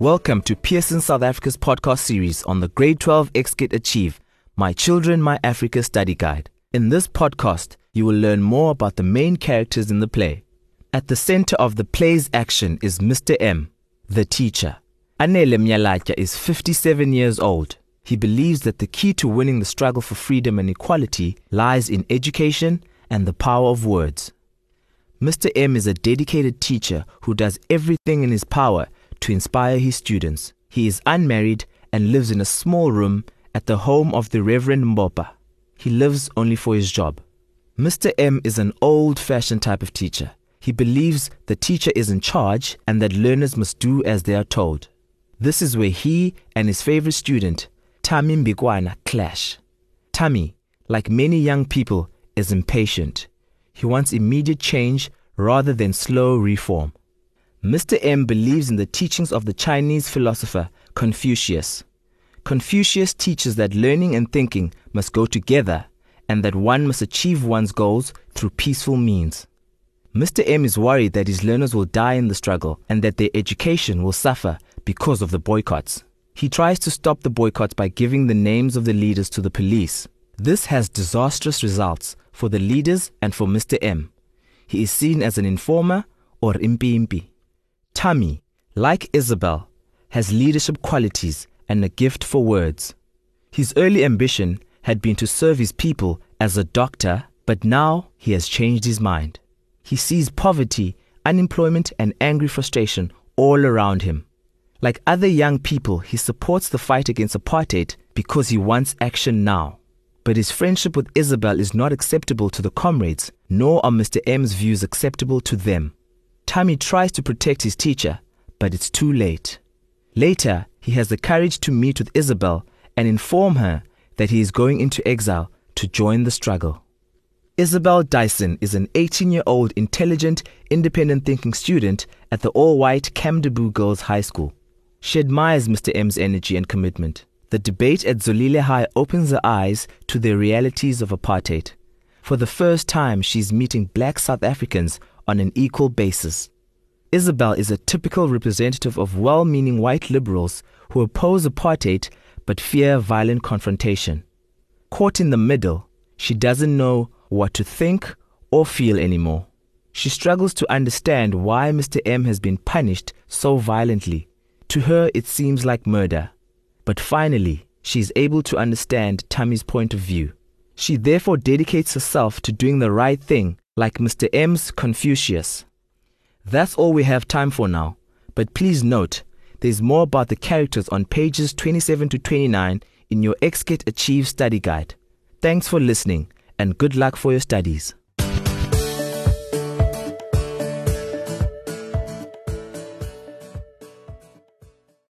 Welcome to Pearson South Africa's podcast series on the Grade 12 X-kit Achieve, My Children, My Africa study guide. In this podcast, you will learn more about the main characters in the play. At the center of the play's action is Mr M, the teacher. Anele Myalatya is 57 years old. He believes that the key to winning the struggle for freedom and equality lies in education and the power of words. Mr M is a dedicated teacher who does everything in his power to inspire his students. He is unmarried and lives in a small room at the home of the Reverend Mbopa. He lives only for his job. Mr. M is an old-fashioned type of teacher. He believes the teacher is in charge and that learners must do as they are told. This is where he and his favorite student, Thami Mbiguana, clash. Thami, like many young people, is impatient. He wants immediate change rather than slow reform. Mr. M believes in the teachings of the Chinese philosopher Confucius. Confucius teaches that learning and thinking must go together and that one must achieve one's goals through peaceful means. Mr. M is worried that his learners will die in the struggle and that their education will suffer because of the boycotts. He tries to stop the boycotts by giving the names of the leaders to the police. This has disastrous results for the leaders and for Mr. M. He is seen as an informer or impi-impi. Thami, like Isabel, has leadership qualities and a gift for words. His early ambition had been to serve his people as a doctor, but now he has changed his mind. He sees poverty, unemployment, and angry frustration all around him. Like other young people, he supports the fight against apartheid because he wants action now. But his friendship with Isabel is not acceptable to the comrades, nor are Mr. M's views acceptable to them. Thami tries to protect his teacher, but it's too late. Later, he has the courage to meet with Isabel and inform her that he is going into exile to join the struggle. Isabel Dyson is an 18-year-old intelligent, independent-thinking student at the all-white Camdebu Girls High School. She admires Mr. M's energy and commitment. The debate at Zolile High opens her eyes to the realities of apartheid. For the first time, she's meeting black South Africans on an equal basis. Isabel is a typical representative of well-meaning white liberals who oppose apartheid but fear violent confrontation. Caught in the middle, she doesn't know what to think or feel anymore. She struggles to understand why Mr. M has been punished so violently. To her, it seems like murder. But finally, she is able to understand Thami's point of view. She therefore dedicates herself to doing the right thing, like Mr. M's Confucius. That's all we have time for now, but please note, there's more about the characters on pages 27 to 29 in your X-kit Achieve study guide. Thanks for listening and good luck for your studies.